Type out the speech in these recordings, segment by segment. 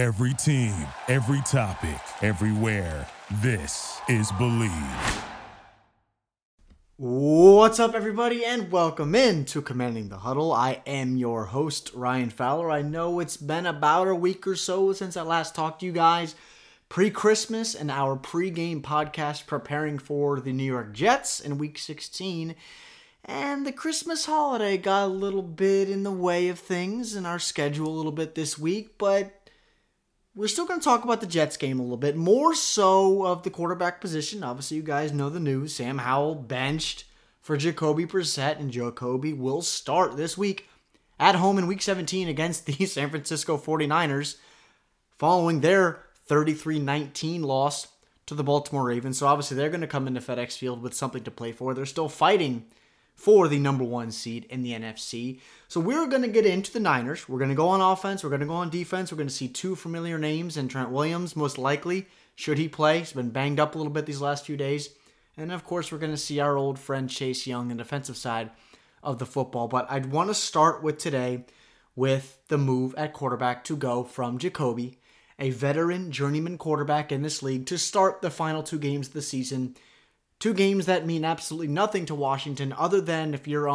Every team, every topic, everywhere. This is Believe. What's up, everybody, and welcome in to Commanding the Huddle. I am your host, Ryan Fowler. I know it's been about a week or so since I last talked to you guys pre-Christmas and our pre-game podcast preparing for the New York Jets in Week 16. And the Christmas holiday got a little bit in the way of things in our schedule a little bit this week, but we're still going to talk about the Jets game a little bit, more so of the quarterback position. Obviously, you guys know the news. Sam Howell benched for Jacoby Brissett, and Jacoby will start this week at home in Week 17 against the San Francisco 49ers following their 33-19 loss to the Baltimore Ravens. So obviously, they're going to come into FedEx Field with something to play for. They're still fighting for the number one seed in the NFC. So we're going to get into the Niners. We're going to go on offense. We're going to go on defense. We're going to see two familiar names in Trent Williams, most likely, should he play. He's been banged up a little bit these last few days. And, of course, we're going to see our old friend Chase Young, the defensive side of the football. But I'd want to start with today with the move at quarterback to go from Jacoby, a veteran journeyman quarterback in this league, to start the final two games of the season. Two games that mean absolutely nothing to Washington other than if you're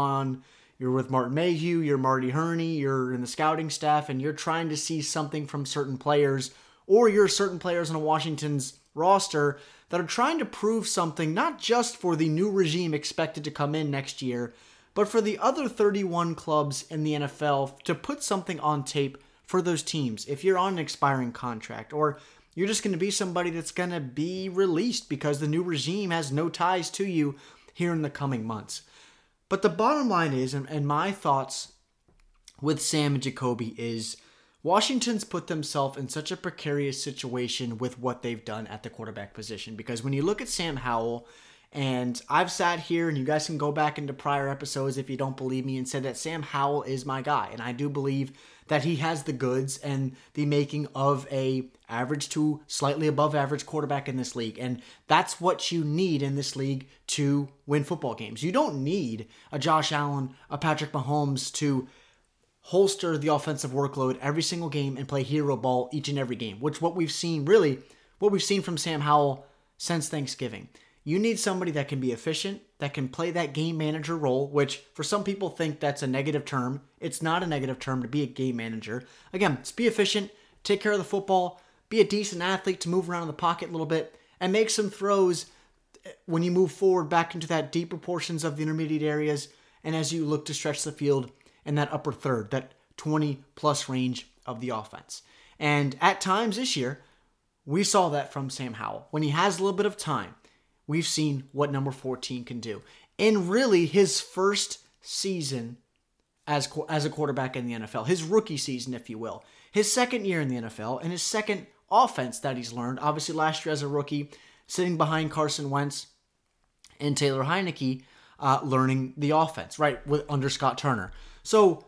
with Martin Mayhew, you're Marty Hurney, you're in the scouting staff, and you're trying to see something from certain players, or you're certain players on Washington's roster that are trying to prove something, not just for the new regime expected to come in next year, but for the other 31 clubs in the NFL to put something on tape for those teams. If you're on an expiring contract, or you're just going to be somebody that's going to be released because the new regime has no ties to you here in the coming months. But the bottom line is, and my thoughts with Sam and Jacoby is, Washington's put themselves in such a precarious situation with what they've done at the quarterback position. Because when you look at Sam Howell, and I've sat here, and you guys can go back into prior episodes if you don't believe me, and said that Sam Howell is my guy. And I do believe that he has the goods and the making of a average to slightly above average quarterback in this league. And that's what you need in this league to win football games. You don't need a Josh Allen, a Patrick Mahomes to holster the offensive workload every single game and play hero ball each and every game, which what we've seen from Sam Howell since Thanksgiving. You need somebody that can be efficient, that can play that game manager role, which for some people think that's a negative term. It's not a negative term to be a game manager. Again, just be efficient, take care of the football, be a decent athlete to move around in the pocket a little bit, and make some throws when you move forward back into that deeper portions of the intermediate areas and as you look to stretch the field in that upper third, that 20-plus range of the offense. And at times this year, we saw that from Sam Howell. When he has a little bit of time, we've seen what number 14 can do. In really his first season as a quarterback in the NFL, his rookie season, if you will, his second year in the NFL, and his second offense that he's learned. Obviously, last year as a rookie, sitting behind Carson Wentz and Taylor Heineke, learning the offense, right, under Scott Turner. So,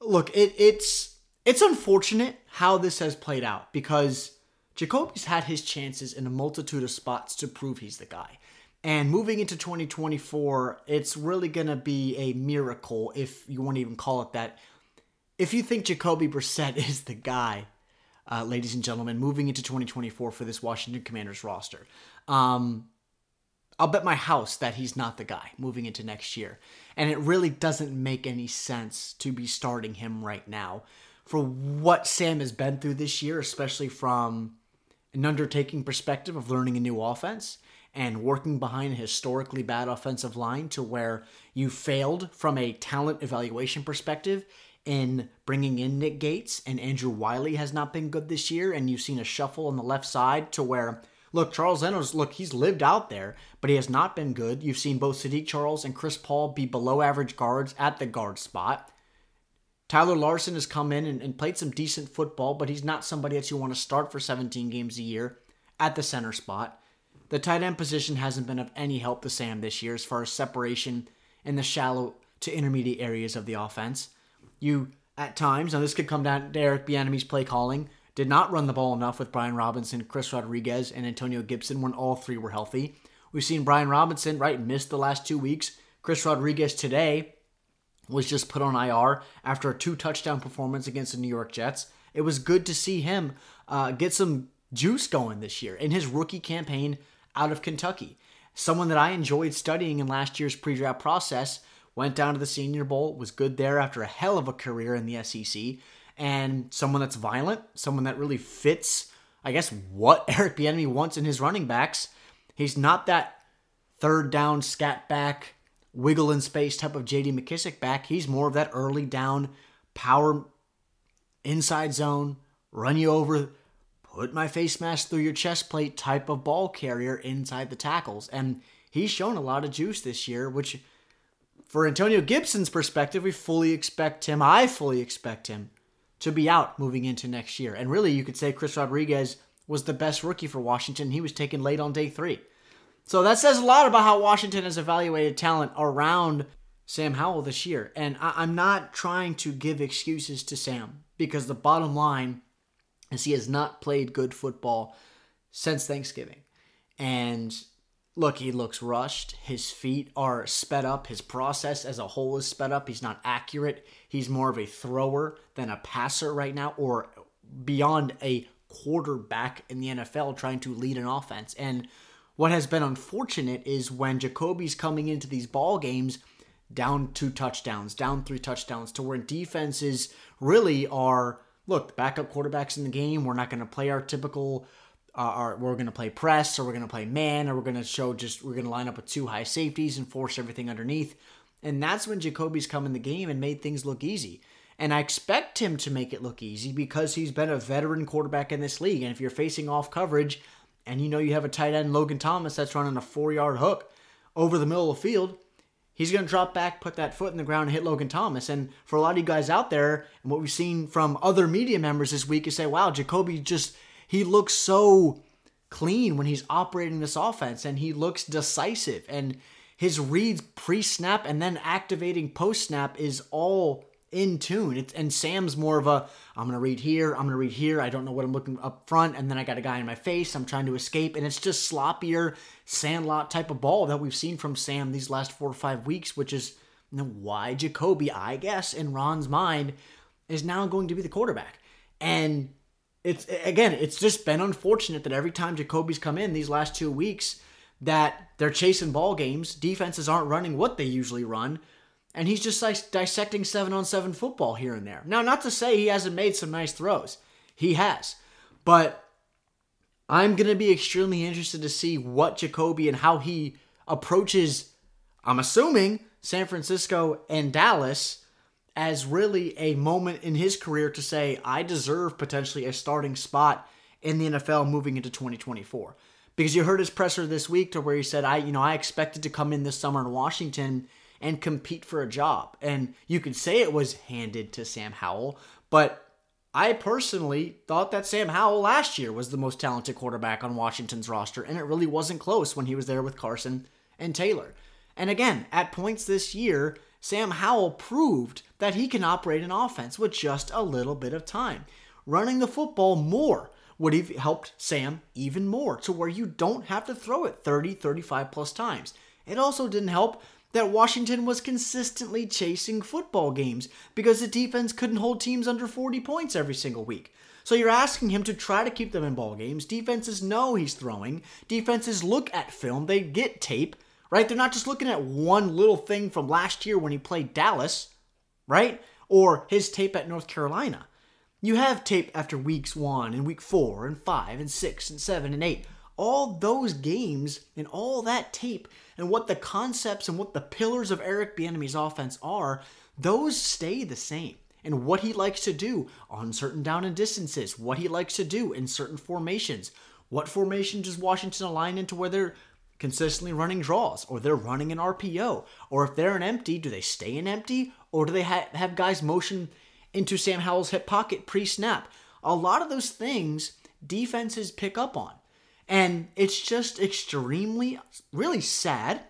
look, it's unfortunate how this has played out, because Jacoby's had his chances in a multitude of spots to prove he's the guy. And moving into 2024, it's really going to be a miracle, if you want to even call it that. If you think Jacoby Brissett is the guy, ladies and gentlemen, moving into 2024 for this Washington Commanders roster, I'll bet my house that he's not the guy moving into next year. And it really doesn't make any sense to be starting him right now for what Sam has been through this year, especially from an undertaking perspective of learning a new offense and working behind a historically bad offensive line to where you failed from a talent evaluation perspective in bringing in Nick Gates, and Andrew Wiley has not been good this year, and you've seen a shuffle on the left side to where, look, Charles Eno's, he's lived out there, but he has not been good. You've seen both Sadiq Charles and Chris Paul be below average guards at the guard spot. Tyler Larson has come in and played some decent football, but he's not somebody that you want to start for 17 games a year at the center spot. The tight end position hasn't been of any help to Sam this year as far as separation in the shallow to intermediate areas of the offense. You, at times, now this could come down to Eric Bieniemy's play calling, did not run the ball enough with Brian Robinson, Chris Rodriguez, and Antonio Gibson when all three were healthy. We've seen Brian Robinson, right, missed the last 2 weeks. Chris Rodriguez today was just put on IR after a 2-touchdown performance against the New York Jets. It was good to see him get some juice going this year in his rookie campaign out of Kentucky. Someone that I enjoyed studying in last year's pre-draft process, went down to the Senior Bowl, was good there after a hell of a career in the SEC, and someone that's violent, someone that really fits, I guess, what Eric Bieniemy wants in his running backs. He's not that third down scat back, wiggle in space type of J.D. McKissic back. He's more of that early down power inside zone, run you over, put my face mask through your chest plate type of ball carrier inside the tackles. And he's shown a lot of juice this year, which for Antonio Gibson's perspective, I fully expect him to be out moving into next year. And really, you could say Chris Rodriguez was the best rookie for Washington. He was taken late on day 3. So that says a lot about how Washington has evaluated talent around Sam Howell this year. And I'm not trying to give excuses to Sam, because the bottom line is he has not played good football since Thanksgiving. And look, he looks rushed. His feet are sped up. His process as a whole is sped up. He's not accurate. He's more of a thrower than a passer right now, or beyond a quarterback in the NFL trying to lead an offense. And what has been unfortunate is when Jacoby's coming into these ball games down 2 touchdowns, down 3 touchdowns, to where defenses really are, look, the backup quarterback's in the game. We're not going to play our typical... we're going to play press, or we're going to play man, or we're going to line up with 2 high safeties and force everything underneath. And that's when Jacoby's come in the game and made things look easy. And I expect him to make it look easy, because he's been a veteran quarterback in this league. And if you're facing off coverage and you know you have a tight end, Logan Thomas, that's running a 4-yard hook over the middle of the field, he's going to drop back, put that foot in the ground, and hit Logan Thomas. And for a lot of you guys out there, and what we've seen from other media members this week is say, wow, Jacoby just... he looks so clean when he's operating this offense, and he looks decisive, and his reads pre-snap and then activating post-snap is all in tune. And Sam's more of a, I'm going to read here. I don't know what I'm looking up front. And then I got a guy in my face. I'm trying to escape. And it's just sloppier sandlot type of ball that we've seen from Sam these last 4 or 5 weeks, which is why Jacoby, I guess, in Ron's mind, is now going to be the quarterback. And it's just been unfortunate that every time Jacoby's come in these last 2 weeks that they're chasing ball games, defenses aren't running what they usually run, and he's just like dissecting 7-on-7 football here and there. Now, not to say he hasn't made some nice throws. He has. But I'm going to be extremely interested to see what Jacoby and how he approaches, I'm assuming, San Francisco and Dallas, as really a moment in his career to say, I deserve potentially a starting spot in the NFL moving into 2024. Because you heard his presser this week to where he said, I expected to come in this summer in Washington and compete for a job. And you could say it was handed to Sam Howell, but I personally thought that Sam Howell last year was the most talented quarterback on Washington's roster, and it really wasn't close when he was there with Carson and Taylor. And again, at points this year, Sam Howell proved that he can operate an offense with just a little bit of time. Running the football more would have helped Sam even more, to where you don't have to throw it 30, 35 plus times. It also didn't help that Washington was consistently chasing football games, because the defense couldn't hold teams under 40 points every single week. So you're asking him to try to keep them in ball games. Defenses know he's throwing. Defenses look at film. They get tape. Right? They're not just looking at one little thing from last year when he played Dallas, right? Or his tape at North Carolina. You have tape after weeks 1 and week 4 and 5 and 6 and 7 and 8. All those games and all that tape and what the concepts and what the pillars of Eric Bieniemy's offense are, those stay the same. And what he likes to do on certain down and distances, what he likes to do in certain formations. What formation does Washington align into where they're consistently running draws, or they're running an RPO, or if they're an empty, do they stay in empty, or do they have guys motion into Sam Howell's hip pocket pre-snap? A lot of those things defenses pick up on, and it's just extremely, really sad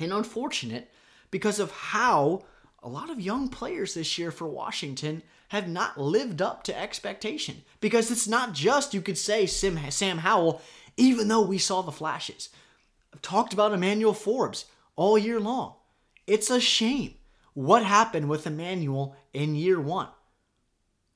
and unfortunate because of how a lot of young players this year for Washington have not lived up to expectation. Because it's not just, you could say, Sam Howell, even though we saw the flashes. I've talked about Emmanuel Forbes all year long. It's a shame what happened with Emmanuel in year 1.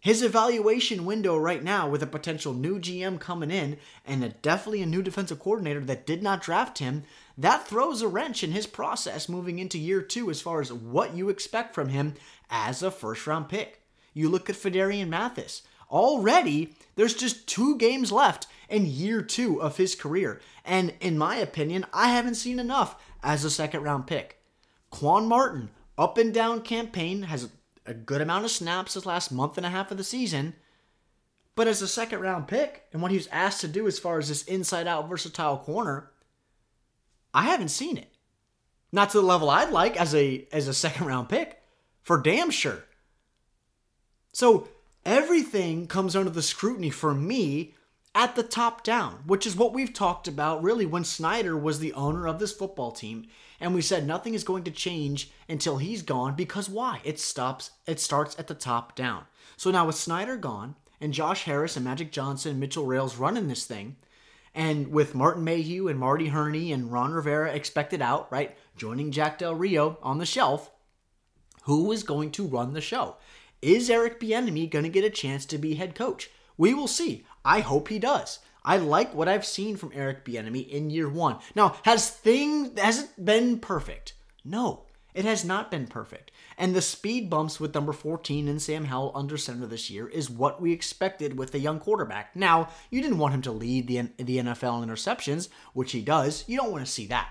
His evaluation window right now, with a potential new GM coming in and definitely a new defensive coordinator that did not draft him, that throws a wrench in his process moving into year two as far as what you expect from him as a first-round pick. You look at Fedarian Mathis. Already, there's just 2 games left in year 2 of his career. And in my opinion, I haven't seen enough as a second-round pick. Quan Martin, up and down campaign, has a good amount of snaps this last month and a half of the season. But as a second-round pick, and what he was asked to do as far as this inside-out versatile corner, I haven't seen it. Not to the level I'd like as a second-round pick, for damn sure. So everything comes under the scrutiny for me at the top down, which is what we've talked about really when Snyder was the owner of this football team. And we said nothing is going to change until he's gone, because why? It starts at the top down. So now with Snyder gone and Josh Harris and Magic Johnson and Mitchell Rails running this thing, and with Martin Mayhew and Marty Hurney and Ron Rivera expected out, right, joining Jack Del Rio on the shelf, who is going to run the show? Is Eric Bieniemy going to get a chance to be head coach? We will see. I hope he does. I like what I've seen from Eric Bieniemy in year 1. Now, has it been perfect? No, it has not been perfect. And the speed bumps with number 14 and Sam Howell under center this year is what we expected with a young quarterback. Now, you didn't want him to lead the NFL in interceptions, which he does. You don't want to see that.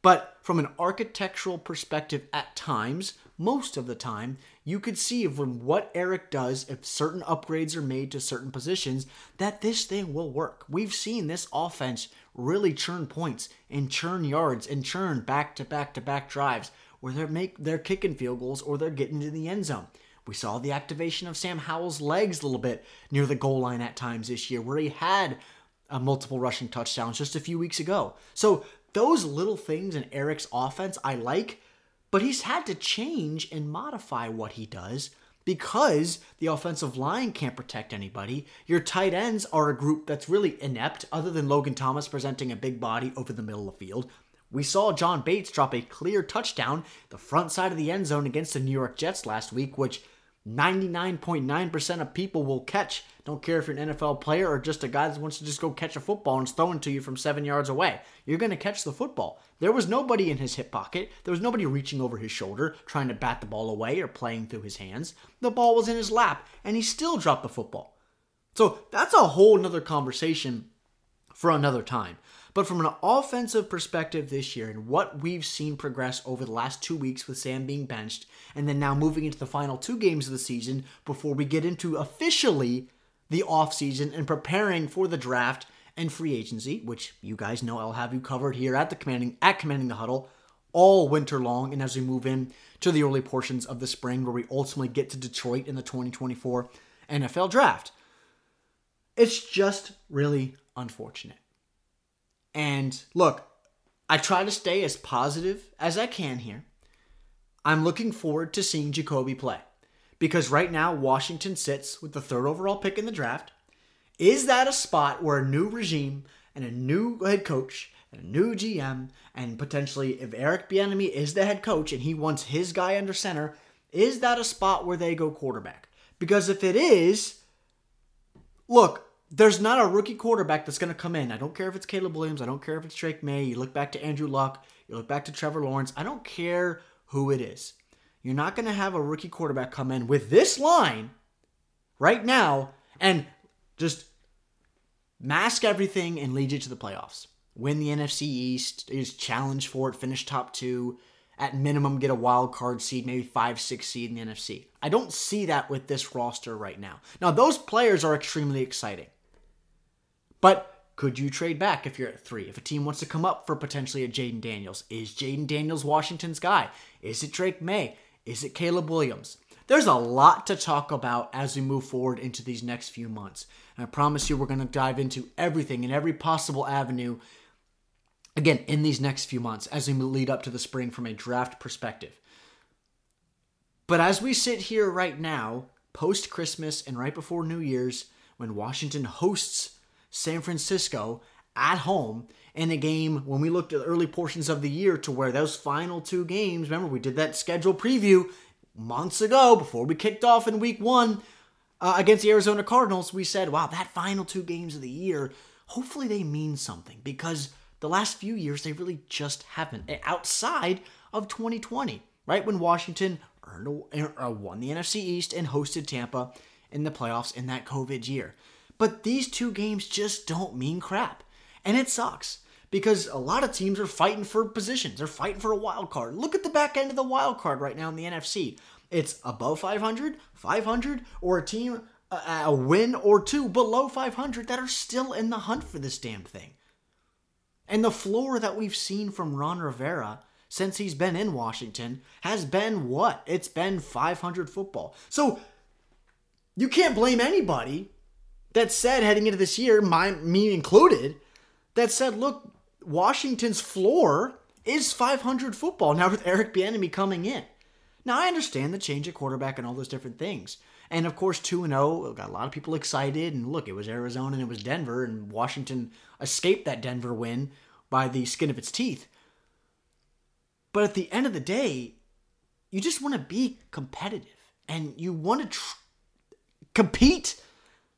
But from an architectural perspective at times, most of the time, you could see from what Eric does, if certain upgrades are made to certain positions, that this thing will work. We've seen this offense really churn points and churn yards and churn back-to-back-to-back drives where they're kicking field goals or they're getting to the end zone. We saw the activation of Sam Howell's legs a little bit near the goal line at times this year where he had multiple rushing touchdowns just a few weeks ago. So those little things in Eric's offense I like, but he's had to change and modify what he does because the offensive line can't protect anybody. Your tight ends are a group that's really inept other than Logan Thomas presenting a big body over the middle of the field. We saw John Bates drop a clear touchdown the front side of the end zone against the New York Jets last week, which 99.9% of people will catch. Don't care if you're an NFL player or just a guy that wants to just go catch a football and throw it to you from 7 yards away. You're going to catch the football. There was nobody in his hip pocket. There was nobody reaching over his shoulder, trying to bat the ball away or playing through his hands. The ball was in his lap, and he still dropped the football. So that's a whole nother conversation for another time. But from an offensive perspective this year and what we've seen progress over the last 2 weeks with Sam being benched and then now moving into the final 2 games of the season before we get into officially the offseason and preparing for the draft and free agency, which you guys know I'll have you covered here at Commanding the Huddle all winter long and as we move in to the early portions of the spring where we ultimately get to Detroit in the 2024 NFL Draft. It's just really unfortunate. And look, I try to stay as positive as I can here. I'm looking forward to seeing Jacoby play because right now Washington sits with the 3rd overall pick in the draft. Is that a spot where a new regime and a new head coach and a new GM and potentially if Eric Bieniemy is the head coach and he wants his guy under center, is that a spot where they go quarterback? Because if it is, look, there's not a rookie quarterback that's going to come in. I don't care if it's Caleb Williams. I don't care if it's Drake May. You look back to Andrew Luck. You look back to Trevor Lawrence. I don't care who it is. You're not going to have a rookie quarterback come in with this line right now and just mask everything and lead you to the playoffs. Win the NFC East, is challenge for it, finish top 2. At minimum, get a wild card seed, maybe 5-6 seed in the NFC. I don't see that with this roster right now. Now, those players are extremely exciting. But could you trade back if you're at 3? If a team wants to come up for potentially a Jaden Daniels, is Jaden Daniels Washington's guy? Is it Drake May? Is it Caleb Williams? There's a lot to talk about as we move forward into these next few months. And I promise you we're going to dive into everything and every possible avenue again in these next few months as we lead up to the spring from a draft perspective. But as we sit here right now, post-Christmas and right before New Year's, when Washington hosts San Francisco at home in a game when we looked at the early portions of the year to where those final 2 games, remember we did that schedule preview months ago before we kicked off in week 1, Against the Arizona Cardinals, we said, wow, that final two games of the year, hopefully they mean something, because the last few years, they really just haven't, outside of 2020, right? When Washington won the NFC East and hosted Tampa in the playoffs in that COVID year. But these two games just don't mean crap. And it sucks, because a lot of teams are fighting for positions. They're fighting for a wild card. Look at the back end of the wild card right now in the NFC. It's above 500, 500, or a team, a win or two below 500 that are still in the hunt for this damn thing. And the floor that we've seen from Ron Rivera since he's been in Washington has been what? It's been 500 football. So you can't blame anybody that said heading into this year, me included, that said, look, Washington's floor is 500 football now with Eric Bieniemy coming in. Now, I understand the change at quarterback and all those different things. And, of course, 2-0 got a lot of people excited. And, look, it was Arizona and it was Denver. And Washington escaped that Denver win by the skin of its teeth. But at the end of the day, you just want to be competitive. And you want to compete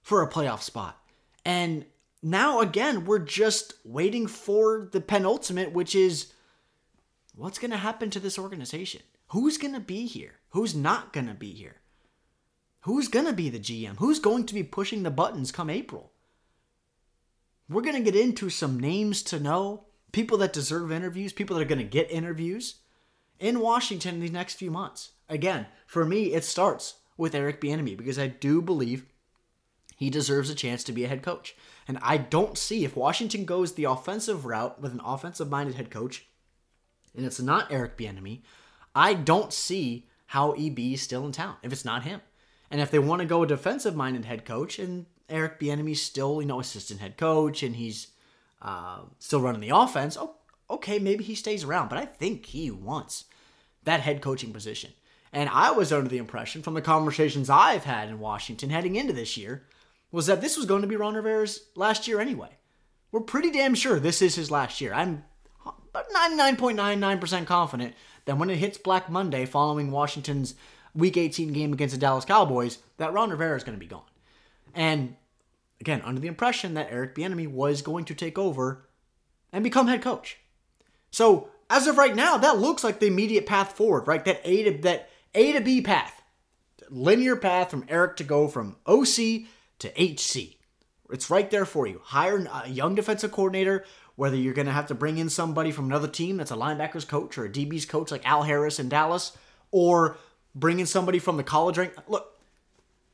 for a playoff spot. And now, again, we're just waiting for the penultimate, which is what's going to happen to this organization? Who's going to be here? Who's not going to be here? Who's going to be the GM? Who's going to be pushing the buttons come April? We're going to get into some names to know, people that deserve interviews, people that are going to get interviews in Washington in these next few months. Again, for me, it starts with Eric Bieniemy, because I do believe he deserves a chance to be a head coach. And I don't see, if Washington goes the offensive route with an offensive-minded head coach, and it's not Eric Bieniemy, I don't see how EB is still in town if it's not him. And if they want to go a defensive-minded head coach, and Eric Bieniemy's still, assistant head coach, and he's still running the offense, oh, okay, maybe he stays around. But I think he wants that head coaching position. And I was under the impression from the conversations I've had in Washington heading into this year was that this was going to be Ron Rivera's last year anyway. We're pretty damn sure this is his last year. I'm about 99.99% confident that when it hits Black Monday following Washington's Week 18 game against the Dallas Cowboys, that Ron Rivera is going to be gone. And again, under the impression that Eric Bieniemy was going to take over and become head coach. So as of right now, that looks like the immediate path forward, right? That A to B path, linear path from Eric to go from OC to HC. It's right there for you. Hire a young defensive coordinator, whether you're going to have to bring in somebody from another team that's a linebacker's coach or a DB's coach like Al Harris in Dallas, or bringing somebody from the college rank. Look,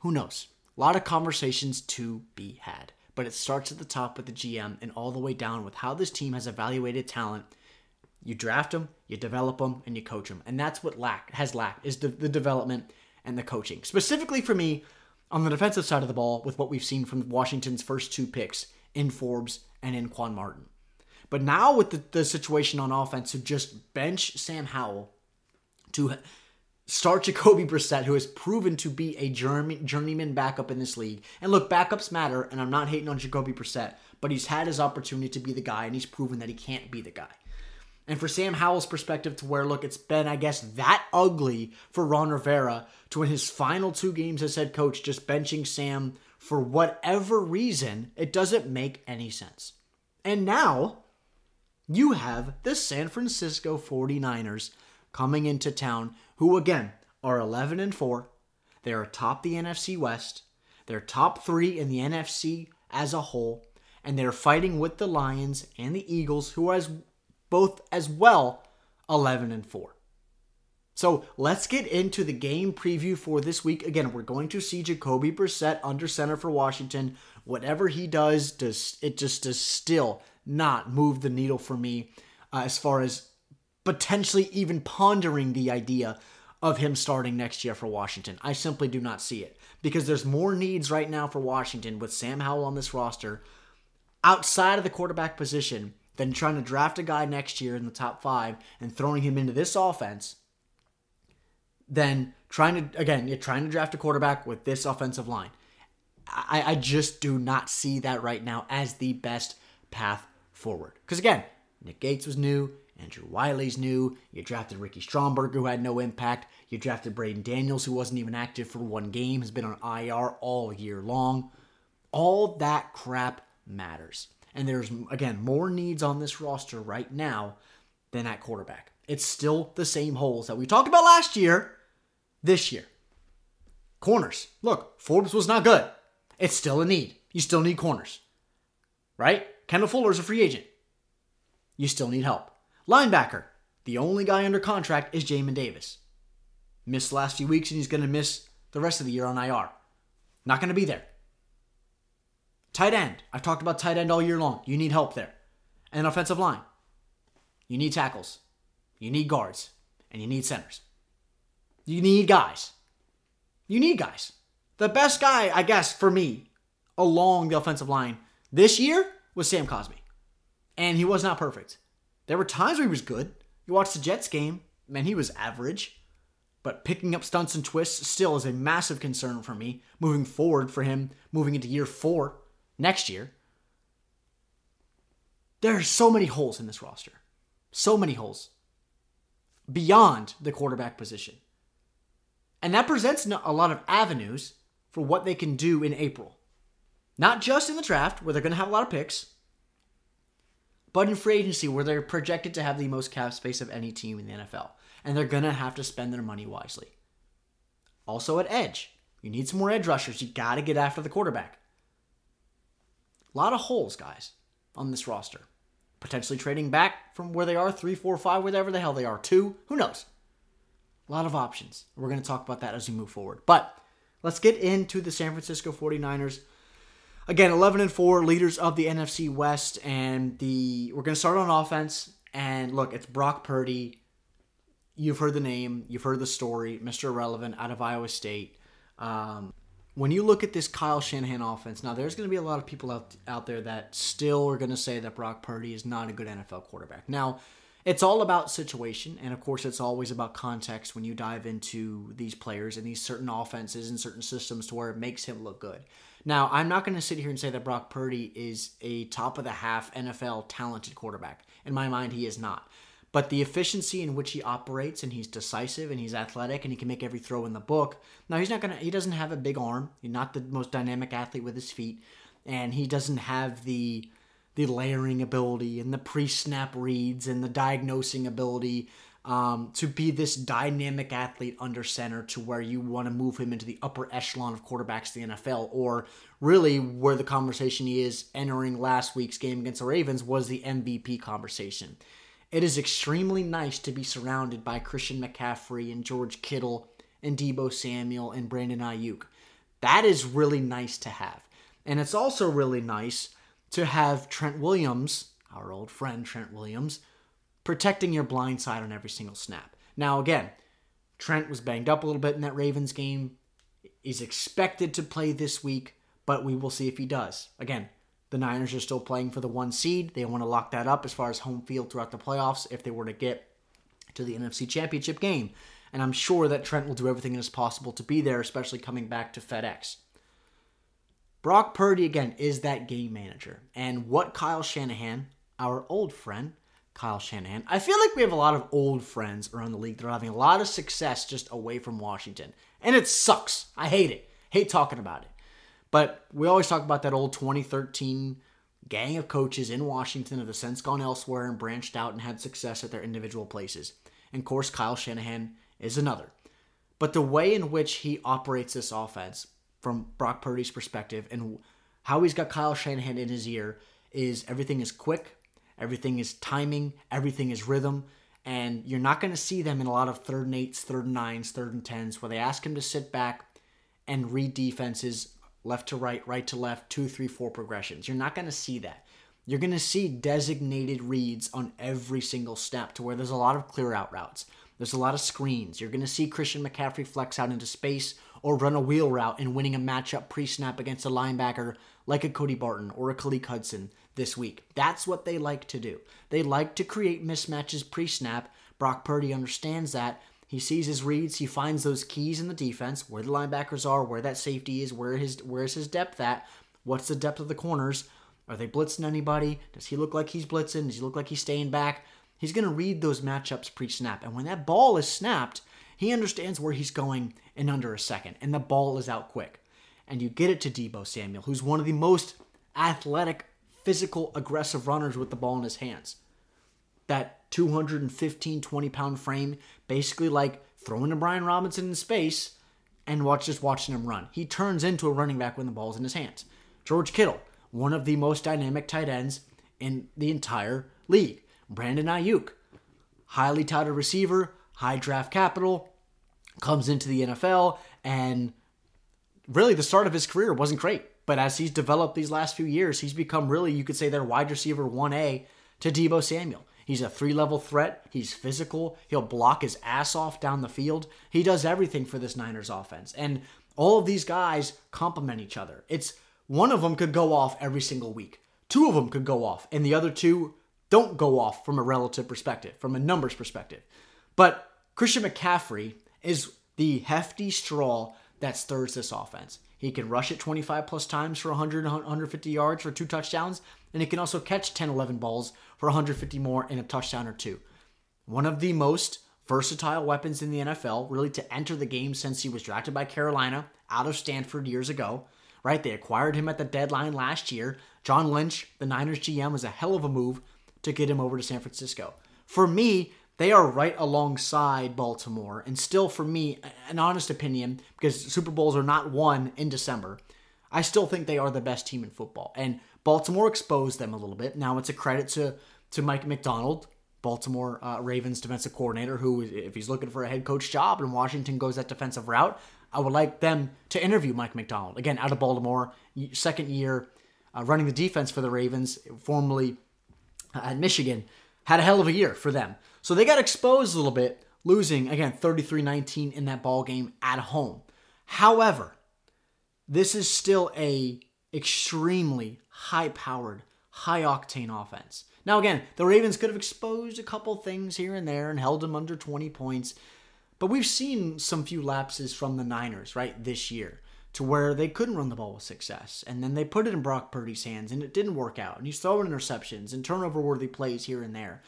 who knows? A lot of conversations to be had. But it starts at the top with the GM and all the way down with how this team has evaluated talent. You draft them, you develop them, and you coach them. And that's what has lacked is the development and the coaching. Specifically for me, on the defensive side of the ball with what we've seen from Washington's first two picks in Forbes and in Quan Martin. But now with the situation on offense to just bench Sam Howell to start Jacoby Brissett, who has proven to be a journeyman backup in this league. And look, backups matter, and I'm not hating on Jacoby Brissett, but he's had his opportunity to be the guy, and he's proven that he can't be the guy. And for Sam Howell's perspective to where, look, it's been, I guess, that ugly for Ron Rivera to, in his final two games as head coach, just benching Sam for whatever reason, it doesn't make any sense. And now you have the San Francisco 49ers coming into town, who again are 11-4. They are atop the NFC West. They're top 3 in the NFC as a whole, and they're fighting with the Lions and the Eagles, who are both as well 11-4. So let's get into the game preview for this week. Again, we're going to see Jacoby Brissett under center for Washington. Whatever he does it just does still not move the needle for me as far as potentially even pondering the idea of him starting next year for Washington. I simply do not see it, because there's more needs right now for Washington with Sam Howell on this roster outside of the quarterback position than trying to draft a guy next year in the top 5 and throwing him into this offense than trying to draft a quarterback with this offensive line. I just do not see that right now as the best path forward. Because again, Nick Gates was new. Andrew Wiley's new. You drafted Ricky Stromberger, who had no impact. You drafted Braden Daniels, who wasn't even active for one game, has been on IR all year long. All that crap matters. And there's, again, more needs on this roster right now than at quarterback. It's still the same holes that we talked about last year, this year. Corners. Look, Forbes was not good. It's still a need. You still need corners, right? Kendall Fuller's a free agent. You still need help. Linebacker. The only guy under contract is Jamin Davis. Missed the last few weeks, and he's going to miss the rest of the year on IR. Not going to be there. Tight end. I've talked about tight end all year long. You need help there. And offensive line. You need tackles. You need guards. And you need centers. You need guys. You need guys. The best guy, I guess, for me, along the offensive line this year was Sam Cosmi. And he was not perfect. There were times where he was good. You watched the Jets game, man, he was average. But picking up stunts and twists still is a massive concern for me moving forward for him, moving into year four next year. There are so many holes in this roster. So many holes. Beyond the quarterback position. And that presents a lot of avenues for what they can do in April. Not just in the draft, where they're going to have a lot of picks, but in free agency, where they're projected to have the most cap space of any team in the NFL. And they're going to have to spend their money wisely. Also at edge. You need some more edge rushers. You got to get after the quarterback. A lot of holes, guys, on this roster. Potentially trading back from where they are, 3, 4, 5, whatever the hell they are, 2. Who knows? A lot of options. We're going to talk about that as we move forward. But let's get into the San Francisco 49ers. Again, 11-4, leaders of the NFC West, and we're going to start on offense. And look, it's Brock Purdy. You've heard the name. You've heard the story. Mr. Irrelevant out of Iowa State. When you look at this Kyle Shanahan offense, now there's going to be a lot of people out there that still are going to say that Brock Purdy is not a good NFL quarterback. Now, it's all about situation, and of course it's always about context when you dive into these players and these certain offenses and certain systems to where it makes him look good. Now, I'm not going to sit here and say that Brock Purdy is a top-of-the-half NFL talented quarterback. In my mind, he is not. But the efficiency in which he operates, and he's decisive, and he's athletic, and he can make every throw in the book. Now, he doesn't have a big arm. He's not the most dynamic athlete with his feet. And he doesn't have the layering ability and the pre-snap reads and the diagnosing ability to be this dynamic athlete under center to where you want to move him into the upper echelon of quarterbacks in the NFL, or really where the conversation he is entering last week's game against the Ravens was the MVP conversation. It is extremely nice to be surrounded by Christian McCaffrey and George Kittle and Deebo Samuel and Brandon Ayuk. That is really nice to have. And it's also really nice to have Trent Williams, our old friend Trent Williams, protecting your blind side on every single snap. Now, again, Trent was banged up a little bit in that Ravens game. He's expected to play this week, but we will see if he does. Again, the Niners are still playing for the 1 seed. They want to lock that up as far as home field throughout the playoffs if they were to get to the NFC Championship game. And I'm sure that Trent will do everything that is possible to be there, especially coming back to FedEx. Brock Purdy, again, is that game manager. And what Kyle Shanahan, our old friend, Kyle Shanahan, I feel like we have a lot of old friends around the league that are having a lot of success just away from Washington. And it sucks. I hate it. Hate talking about it. But we always talk about that old 2013 gang of coaches in Washington that have since gone elsewhere and branched out and had success at their individual places. And of course, Kyle Shanahan is another. But the way in which he operates this offense from Brock Purdy's perspective and how he's got Kyle Shanahan in his ear is everything is quick, everything is timing, everything is rhythm, and you're not going to see them in a lot of 3rd and 8s, 3rd and 9s, 3rd and 10s where they ask him to sit back and read defenses left to right, right to left, 2, 3, 4 progressions. You're not going to see that. You're going to see designated reads on every single snap to where there's a lot of clear out routes. There's a lot of screens. You're going to see Christian McCaffrey flex out into space or run a wheel route and winning a matchup pre-snap against a linebacker like a Cody Barton or a Khalik Hudson this week. That's what they like to do. They like to create mismatches pre-snap. Brock Purdy understands that. He sees his reads. He finds those keys in the defense, where the linebackers are, where that safety is, where's his depth at, what's the depth of the corners, are they blitzing anybody, does he look like he's blitzing, does he look like he's staying back? He's going to read those matchups pre-snap. And when that ball is snapped, he understands where he's going in under a second. And the ball is out quick. And you get it to Deebo Samuel, who's one of the most athletic, physical, aggressive runners with the ball in his hands. That 215, 20-pound frame, basically like throwing to Brian Robinson in space and watching him run. He turns into a running back when the ball's in his hands. George Kittle, one of the most dynamic tight ends in the entire league. Brandon Ayuk, highly touted receiver, high draft capital, comes into the NFL, and really the start of his career wasn't great. But as he's developed these last few years, he's become really, you could say, their wide receiver 1A to Deebo Samuel. He's a three-level threat. He's physical. He'll block his ass off down the field. He does everything for this Niners offense. And all of these guys complement each other. It's one of them could go off every single week. Two of them could go off, and the other two don't go off from a relative perspective, from a numbers perspective. But Christian McCaffrey is the hefty straw that stirs this offense. He can rush it 25 plus times for 100, 150 yards for 2 touchdowns, and he can also catch 10, 11 balls for 150 more and a touchdown or 2. One of the most versatile weapons in the NFL, really to enter the game since he was drafted by Carolina out of Stanford years ago, right? They acquired him at the deadline last year. John Lynch, the Niners GM, was a hell of a move to get him over to San Francisco. For me, they are right alongside Baltimore, and still for me, an honest opinion, because Super Bowls are not won in December, I still think they are the best team in football. And Baltimore exposed them a little bit. Now it's a credit to Mike McDonald, Baltimore Ravens defensive coordinator, who, if he's looking for a head coach job and Washington goes that defensive route, I would like them to interview Mike McDonald. Again, out of Baltimore, second year running the defense for the Ravens, formerly at Michigan. Had a hell of a year for them. So they got exposed a little bit, losing, again, 33-19 in that ball game at home. However, this is still a extremely high-powered, high-octane offense. Now, again, the Ravens could have exposed a couple things here and there and held them under 20 points, but we've seen some few lapses from the Niners, right, this year, to where they couldn't run the ball with success. And then they put it in Brock Purdy's hands, and it didn't work out. And he's throwing interceptions and turnover-worthy plays here and there.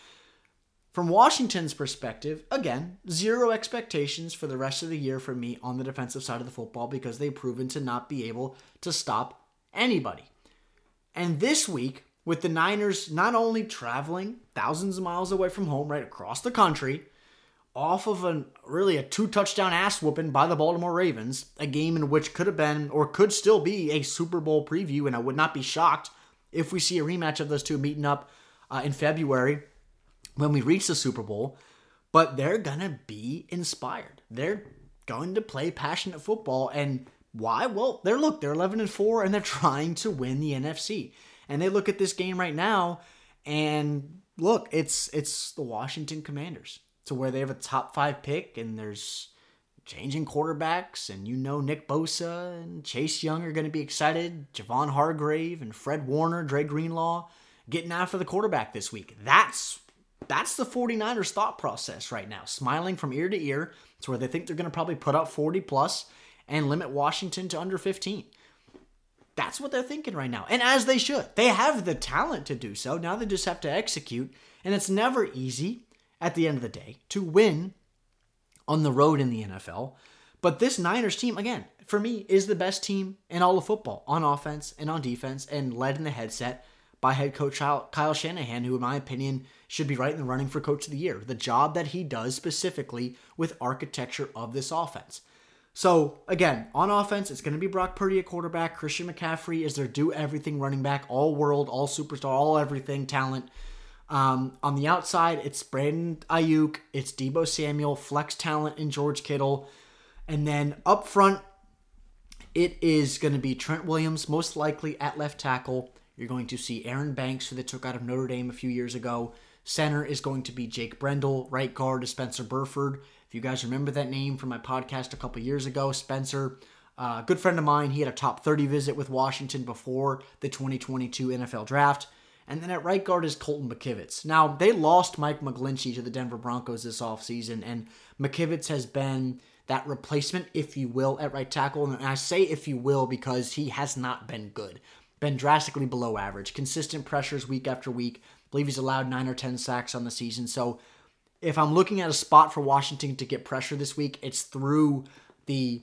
From Washington's perspective, again, zero expectations for the rest of the year for me on the defensive side of the football because they've proven to not be able to stop anybody. And this week, with the Niners not only traveling thousands of miles away from home, right across the country, off of a 2-touchdown ass whooping by the Baltimore Ravens, a game in which could have been or could still be a Super Bowl preview, and I would not be shocked if we see a rematch of those two meeting up in February when we reach the Super Bowl. But they're going to be inspired. They're going to play passionate football. And why? Well, they're 11-4, and they're trying to win the NFC. And they look at this game right now, and look, it's the Washington Commanders. To where they have a top 5 pick and there's changing quarterbacks and Nick Bosa and Chase Young are going to be excited. Javon Hargrave and Fred Warner, Dre Greenlaw getting after the quarterback this week. That's the 49ers thought process right now. Smiling from ear to ear to where they think they're going to probably put up 40 plus and limit Washington to under 15. That's what they're thinking right now. And as they should. They have the talent to do so. Now they just have to execute. And it's never easy at the end of the day, to win on the road in the NFL. But this Niners team, again, for me, is the best team in all of football, on offense and on defense, and led in the headset by head coach Kyle Shanahan, who, in my opinion, should be right in the running for Coach of the Year. The job that he does specifically with architecture of this offense. So, again, on offense, it's going to be Brock Purdy at quarterback. Christian McCaffrey is their do-everything running back, all-world, all-superstar, all-everything talent. On the outside, it's Brandon Ayuk, it's Deebo Samuel, flex talent in George Kittle. And then up front, it is going to be Trent Williams, most likely at left tackle. You're going to see Aaron Banks, who they took out of Notre Dame a few years ago. Center is going to be Jake Brendel. Right guard is Spencer Burford. If you guys remember that name from my podcast a couple years ago, Spencer, a good friend of mine, he had a top 30 visit with Washington before the 2022 NFL draft. And then at right guard is Colton McKivitz. Now, they lost Mike McGlinchey to the Denver Broncos this offseason, and McKivitz has been that replacement, if you will, at right tackle. And I say if you will because he has not been good. Been drastically below average. Consistent pressures week after week. believe he's allowed 9 or 10 sacks on the season. So if I'm looking at a spot for Washington to get pressure this week, it's through the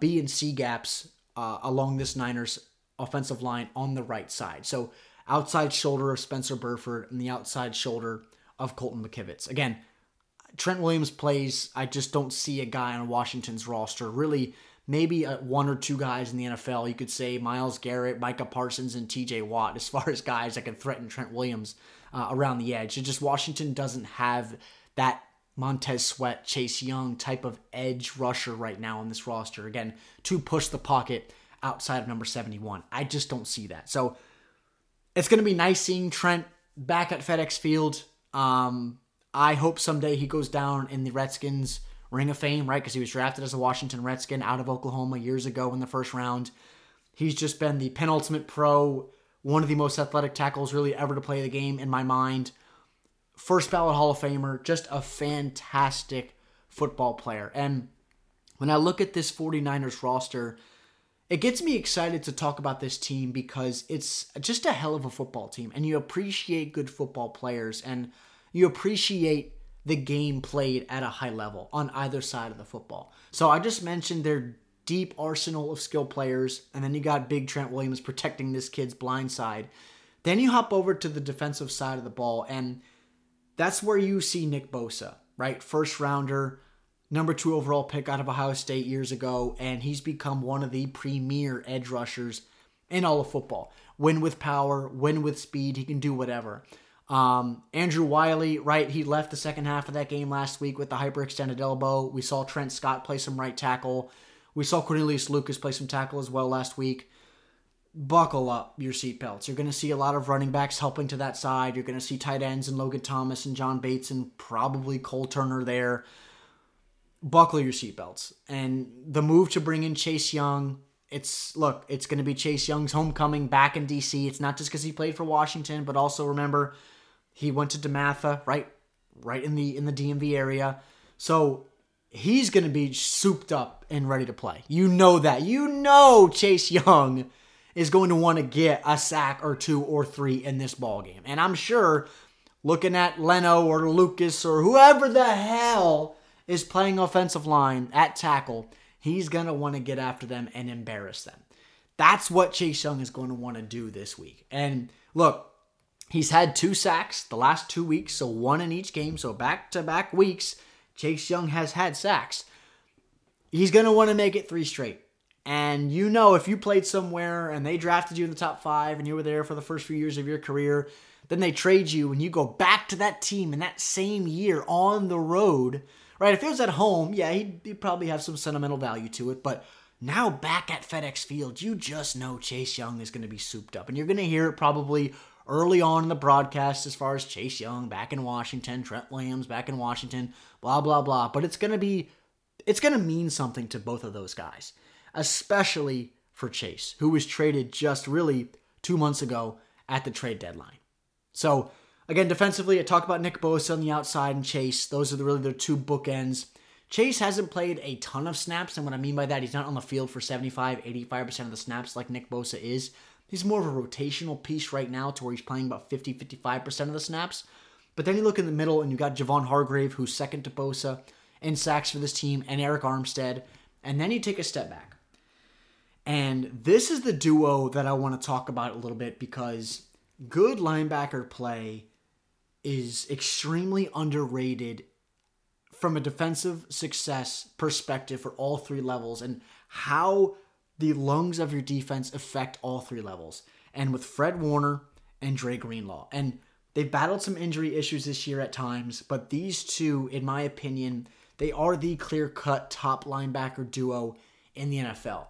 B and C gaps along this Niners offensive line on the right side. So outside shoulder of Spencer Burford and the outside shoulder of Colton McKivitz. Again, Trent Williams plays, I just don't see a guy on Washington's roster. Really, maybe one or two guys in the NFL. You could say Myles Garrett, Micah Parsons, and TJ Watt as far as guys that can threaten Trent Williams around the edge. It just Washington doesn't have that Montez Sweat, Chase Young type of edge rusher right now on this roster. Again, to push the pocket outside of number 71. I just don't see that. So it's going to be nice seeing Trent back at FedEx Field. I hope someday he goes down in the Redskins Ring of Fame, right? Because he was drafted as a Washington Redskin out of Oklahoma years ago in the first round. He's just been the penultimate pro, one of the most athletic tackles really ever to play the game in my mind. First ballot Hall of Famer, just a fantastic football player. And when I look at this 49ers roster, it gets me excited to talk about this team because it's just a hell of a football team. And you appreciate good football players and you appreciate the game played at a high level on either side of the football. So I just mentioned their deep arsenal of skill players, and then you got big Trent Williams protecting this kid's blind side. Then you hop over to the defensive side of the ball, and that's where you see Nick Bosa, right? First rounder, number 2 overall pick out of Ohio State years ago, and he's become one of the premier edge rushers in all of football. Win with power, win with speed, he can do whatever. Andrew Wiley, right? He left the second half of that game last week with the hyperextended elbow. We saw Trent Scott play some right tackle. We saw Cornelius Lucas play some tackle as well last week. Buckle up your seatbelts. You're going to see a lot of running backs helping to that side. You're going to see tight ends and Logan Thomas and John Bates and probably Cole Turner there. Buckle your seatbelts. And the move to bring in Chase Young, it's going to be Chase Young's homecoming back in D.C. It's not just because he played for Washington, but also remember, he went to DeMatha, right in the DMV area. So he's going to be souped up and ready to play. You know that. You know Chase Young is going to want to get a sack or 2 or 3 in this ballgame. And I'm sure looking at Leno or Lucas or whoever the hell is playing offensive line at tackle, he's going to want to get after them and embarrass them. That's what Chase Young is going to want to do this week. And look, he's had 2 sacks the last 2 weeks, so 1 in each game. So back-to-back weeks, Chase Young has had sacks. He's going to want to make it 3 straight. And you know if you played somewhere and they drafted you in the top 5 and you were there for the first few years of your career, then they trade you and you go back to that team in that same year on the road, right? If it was at home, yeah, he'd probably have some sentimental value to it, but now back at FedEx Field, you just know Chase Young is going to be souped up. And you're going to hear it probably early on in the broadcast as far as Chase Young back in Washington, Trent Williams back in Washington, blah, blah, blah. But it's going to mean something to both of those guys, especially for Chase, who was traded just really 2 months ago at the trade deadline. So again, defensively, I talk about Nick Bosa on the outside and Chase. Those are really their 2 bookends. Chase hasn't played a ton of snaps, and what I mean by that, he's not on the field for 75, 85% of the snaps like Nick Bosa is. He's more of a rotational piece right now to where he's playing about 50, 55% of the snaps. But then you look in the middle and you got Javon Hargrave, who's second to Bosa in sacks for this team, and Eric Armstead. And then you take a step back. And this is the duo that I want to talk about a little bit because good linebacker play is extremely underrated from a defensive success perspective for all 3 levels and how the lungs of your defense affect all 3 levels. And with Fred Warner and Dre Greenlaw. And they've battled some injury issues this year at times, but these 2, in my opinion, they are the clear-cut top linebacker duo in the NFL.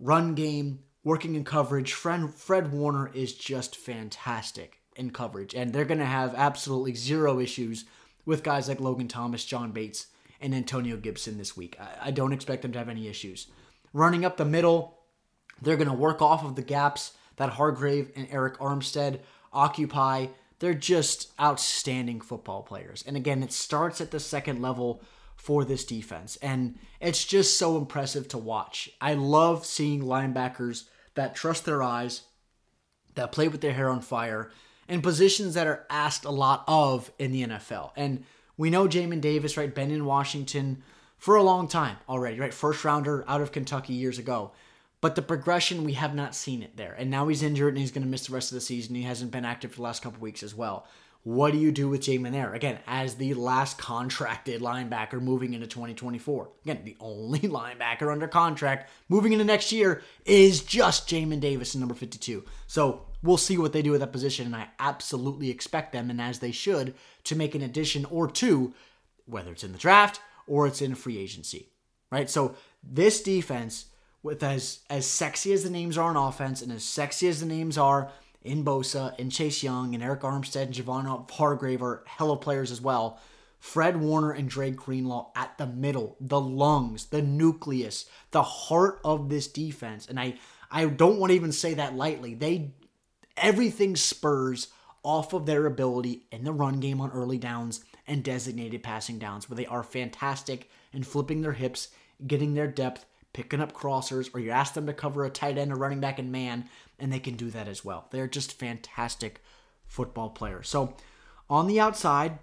Run game, working in coverage, Fred Warner is just fantastic in coverage. And they're going to have absolutely zero issues with guys like Logan Thomas, John Bates, and Antonio Gibson this week. I don't expect them to have any issues. Running up the middle, they're going to work off of the gaps that Hargrave and Eric Armstead occupy. They're just outstanding football players. And again, it starts at the second level for this defense. And it's just so impressive to watch. I love seeing linebackers that trust their eyes, that play with their hair on fire, and positions that are asked a lot of in the NFL. And we know Jamin Davis, right, been in Washington for a long time already, right? First rounder out of Kentucky years ago. But the progression, we have not seen it there. And now he's injured and he's going to miss the rest of the season. He hasn't been active for the last couple weeks as well. What do you do with Jamin there? Again, as the last contracted linebacker moving into 2024. Again, the only linebacker under contract moving into next year is just Jamin Davis in number 52. So we'll see what they do with that position. And I absolutely expect them, and as they should, to make an addition or two, whether it's in the draft or it's in free agency, right? So this defense, with as sexy as the names are on offense and as sexy as the names are in Bosa and Chase Young and Eric Armstead and Javon Hargrave are hella players as well. Fred Warner and Dre Greenlaw at the middle, the lungs, the nucleus, the heart of this defense. And I don't want to even say that lightly. Everything spurs off of their ability in the run game on early downs and designated passing downs, where they are fantastic in flipping their hips, getting their depth, picking up crossers, or you ask them to cover a tight end or running back in man, and they can do that as well. They're just fantastic football players. So on the outside,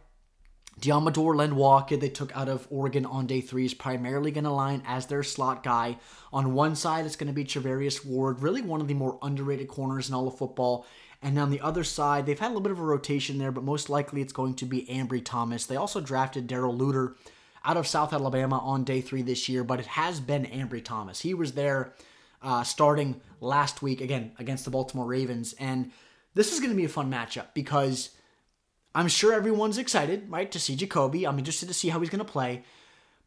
Diamador Lenoir, kid they took out of Oregon on day three, is primarily going to line as their slot guy. On one side, it's going to be Trevarius Ward, really one of the more underrated corners in all of football. And on the other side, they've had a little bit of a rotation there, but most likely it's going to be Ambry Thomas. They also drafted Darrell Luter out of South Alabama on day three this year, but it has been Ambry Thomas. He was there starting last week, again, against the Baltimore Ravens. And this is going to be a fun matchup because I'm sure everyone's excited, right, to see Jacoby. I'm interested to see how he's going to play,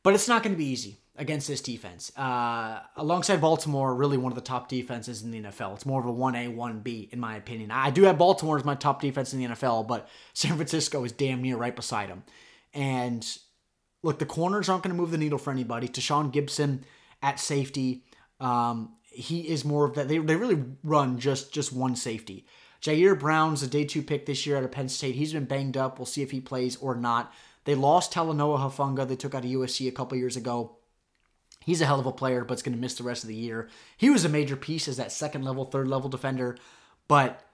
but it's not going to be easy against this defense. Alongside Baltimore, really one of the top defenses in the NFL. It's more of a 1A, 1B, in my opinion. I do have Baltimore as my top defense in the NFL, but San Francisco is damn near right beside him. And look, the corners aren't going to move the needle for anybody. Tashawn Gibson at safety, he is more of that. They really run just one safety. Jair Brown's a day two pick this year out of Penn State. He's been banged up. We'll see if he plays or not. They lost Talanoa Hufanga. They took out of USC a couple years ago. He's a hell of a player, but is going to miss the rest of the year. He was a major piece as that second level, third level defender. But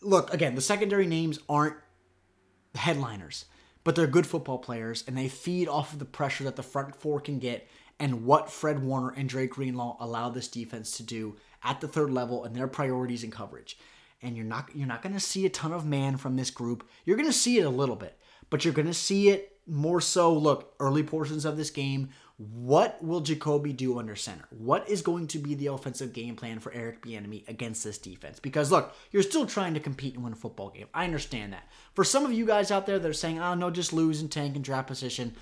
look, again, the secondary names aren't headliners, but they're good football players, and they feed off of the pressure that the front four can get and what Fred Warner and Dre Greenlaw allow this defense to do at the third level and their priorities and coverage. And you're not going to see a ton of man from this group. You're going to see it a little bit, but you're going to see it more so, look, early portions of this game. What will Jacoby do under center? What is going to be the offensive game plan for Eric Bieniemy against this defense? Because, look, you're still trying to compete and win a football game. I understand that. For some of you guys out there that are saying, oh, no, just lose and tank and draft position,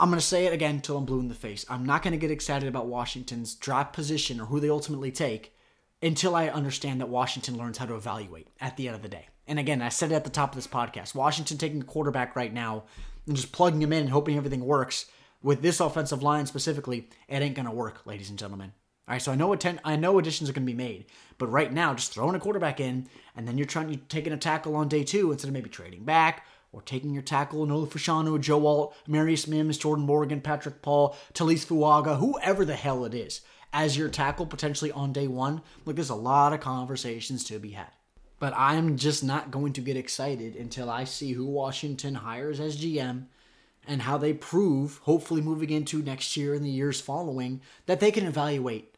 I'm going to say it again until I'm blue in the face. I'm not going to get excited about Washington's draft position or who they ultimately take until I understand that Washington learns how to evaluate at the end of the day. And again, I said it at the top of this podcast. Washington taking a quarterback right now and just plugging him in and hoping everything works, with this offensive line specifically, it ain't going to work, ladies and gentlemen. All right, so I know additions are going to be made, but right now, just throwing a quarterback in, and then you're taking a tackle on day two instead of maybe trading back or taking your tackle, Nola Fashanu, Joe Alt, Marius Mims, Jordan Morgan, Patrick Paul, Talise Fuaga, whoever the hell it is, as your tackle potentially on day one. Look, there's a lot of conversations to be had. But I'm just not going to get excited until I see who Washington hires as GM and how they prove, hopefully moving into next year and the years following, that they can evaluate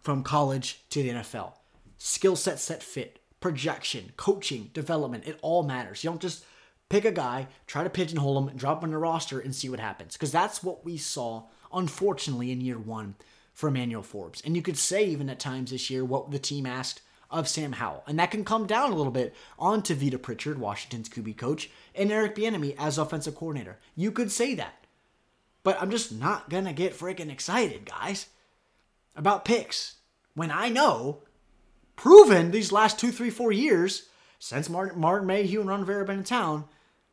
from college to the NFL. Skill set fit, projection, coaching, development, it all matters. You don't just pick a guy, try to pigeonhole him, and drop him on the roster and see what happens. Because that's what we saw, unfortunately, in year one for Emmanuel Forbes. And you could say even at times this year what the team asked of Sam Howell. And that can come down a little bit onto Vita Pritchard, Washington's QB coach, and Eric Bieniemy as offensive coordinator. You could say that. But I'm just not going to get freaking excited, guys, about picks when I know, proven these last 2, 3, 4 years, since Martin Mayhew and Ron Rivera have been in town,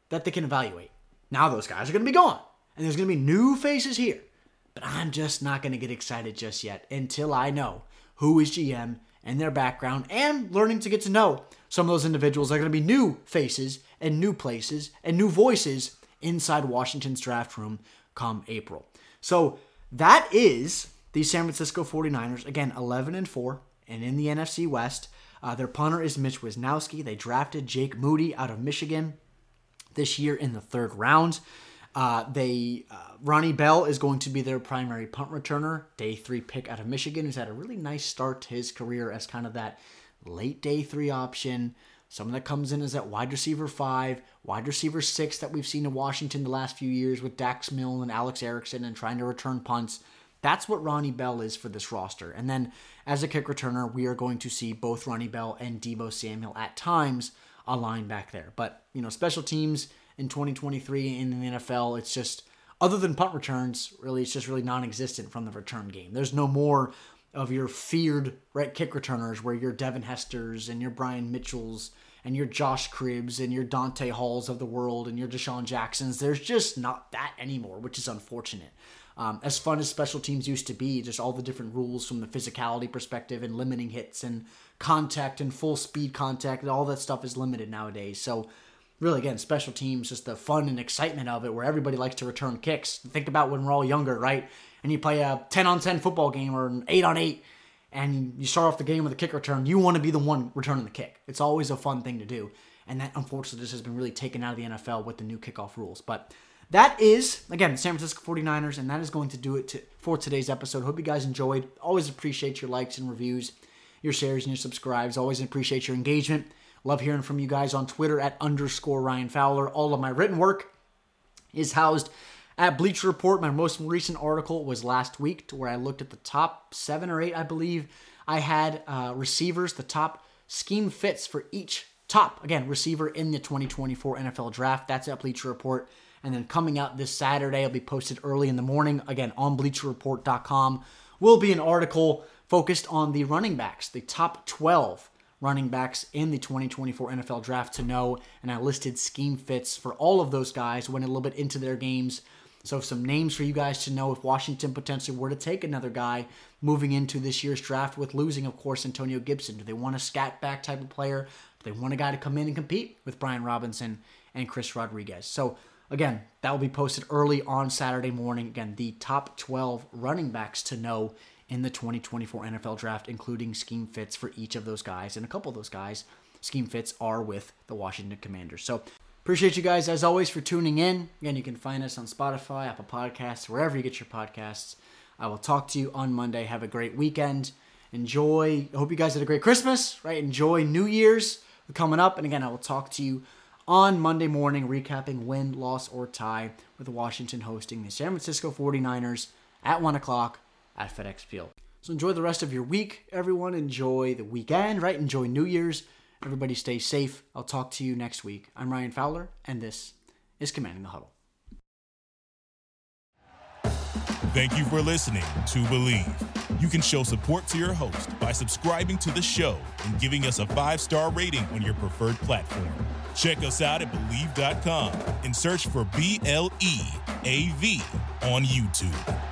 that they can evaluate. Now those guys are going to be gone, and there's going to be new faces here. But I'm just not going to get excited just yet until I know who is GM and their background, and learning to get to know some of those individuals that are going to be new faces and new places and new voices inside Washington's draft room come April. So that is the San Francisco 49ers, again, 11-4, and in the NFC West. Their punter is Mitch Wisnowski. They drafted Jake Moody out of Michigan this year in the third round. Ronnie Bell is going to be their primary punt returner, day three pick out of Michigan, who's had a really nice start to his career as kind of that late day three option. Someone that comes in as that wide receiver 5, wide receiver 6 that we've seen in Washington the last few years with Dax Milne and Alex Erickson and trying to return punts. That's what Ronnie Bell is for this roster. And then as a kick returner, we are going to see both Ronnie Bell and Deebo Samuel at times aligned back there. But, you know, special teams in 2023 in the NFL, it's just, other than punt returns, really, it's just really non-existent from the return game. There's no more of your feared kick returners where your Devin Hesters and your Brian Mitchells and your Josh Cribbs and your Dante Halls of the world and your Deshaun Jacksons. There's just not that anymore, which is unfortunate. As fun as special teams used to be, just all the different rules from the physicality perspective and limiting hits and contact and full speed contact, and all that stuff is limited nowadays. So really, again, special teams, just the fun and excitement of it where everybody likes to return kicks. Think about when we're all younger, right? And you play a 10-on-10 football game or an 8-on-8, and you start off the game with a kick return, you want to be the one returning the kick. It's always a fun thing to do. And that, unfortunately, just has been really taken out of the NFL with the new kickoff rules. But that is, again, San Francisco 49ers, and that is going to do it for today's episode. Hope you guys enjoyed. Always appreciate your likes and reviews, your shares and your subscribes. Always appreciate your engagement. Love hearing from you guys on Twitter at _Ryan Fowler. All of my written work is housed at Bleacher Report. My most recent article was last week, to where I looked at the top 7 or 8, I believe. I had receivers, the top scheme fits for each top, again, receiver in the 2024 NFL Draft. That's at Bleacher Report. And then coming out this Saturday, it'll be posted early in the morning, again, on BleacherReport.com, will be an article focused on the running backs, the top 12 running backs in the 2024 NFL Draft to know. And I listed scheme fits for all of those guys, went a little bit into their games. So some names for you guys to know if Washington potentially were to take another guy moving into this year's draft with losing, of course, Antonio Gibson. Do they want a scat back type of player? Do they want a guy to come in and compete with Brian Robinson and Chris Rodriguez? So again, that will be posted early on Saturday morning. Again, the top 12 running backs to know in the 2024 NFL Draft, including scheme fits for each of those guys. And a couple of those guys, scheme fits are with the Washington Commanders. So appreciate you guys, as always, for tuning in. Again, you can find us on Spotify, Apple Podcasts, wherever you get your podcasts. I will talk to you on Monday. Have a great weekend. Enjoy. I hope you guys had a great Christmas, right? Enjoy New Year's coming up. And again, I will talk to you on Monday morning, recapping win, loss, or tie with Washington hosting the San Francisco 49ers at 1 o'clock at FedEx Field. So enjoy the rest of your week, everyone. Enjoy the weekend, right? Enjoy New Year's. Everybody stay safe. I'll talk to you next week. I'm Ryan Fowler, and this is Commanding the Huddle. Thank you for listening to Believe. You can show support to your host by subscribing to the show and giving us a 5-star rating on your preferred platform. Check us out at Believe.com and search for BLEAV on YouTube.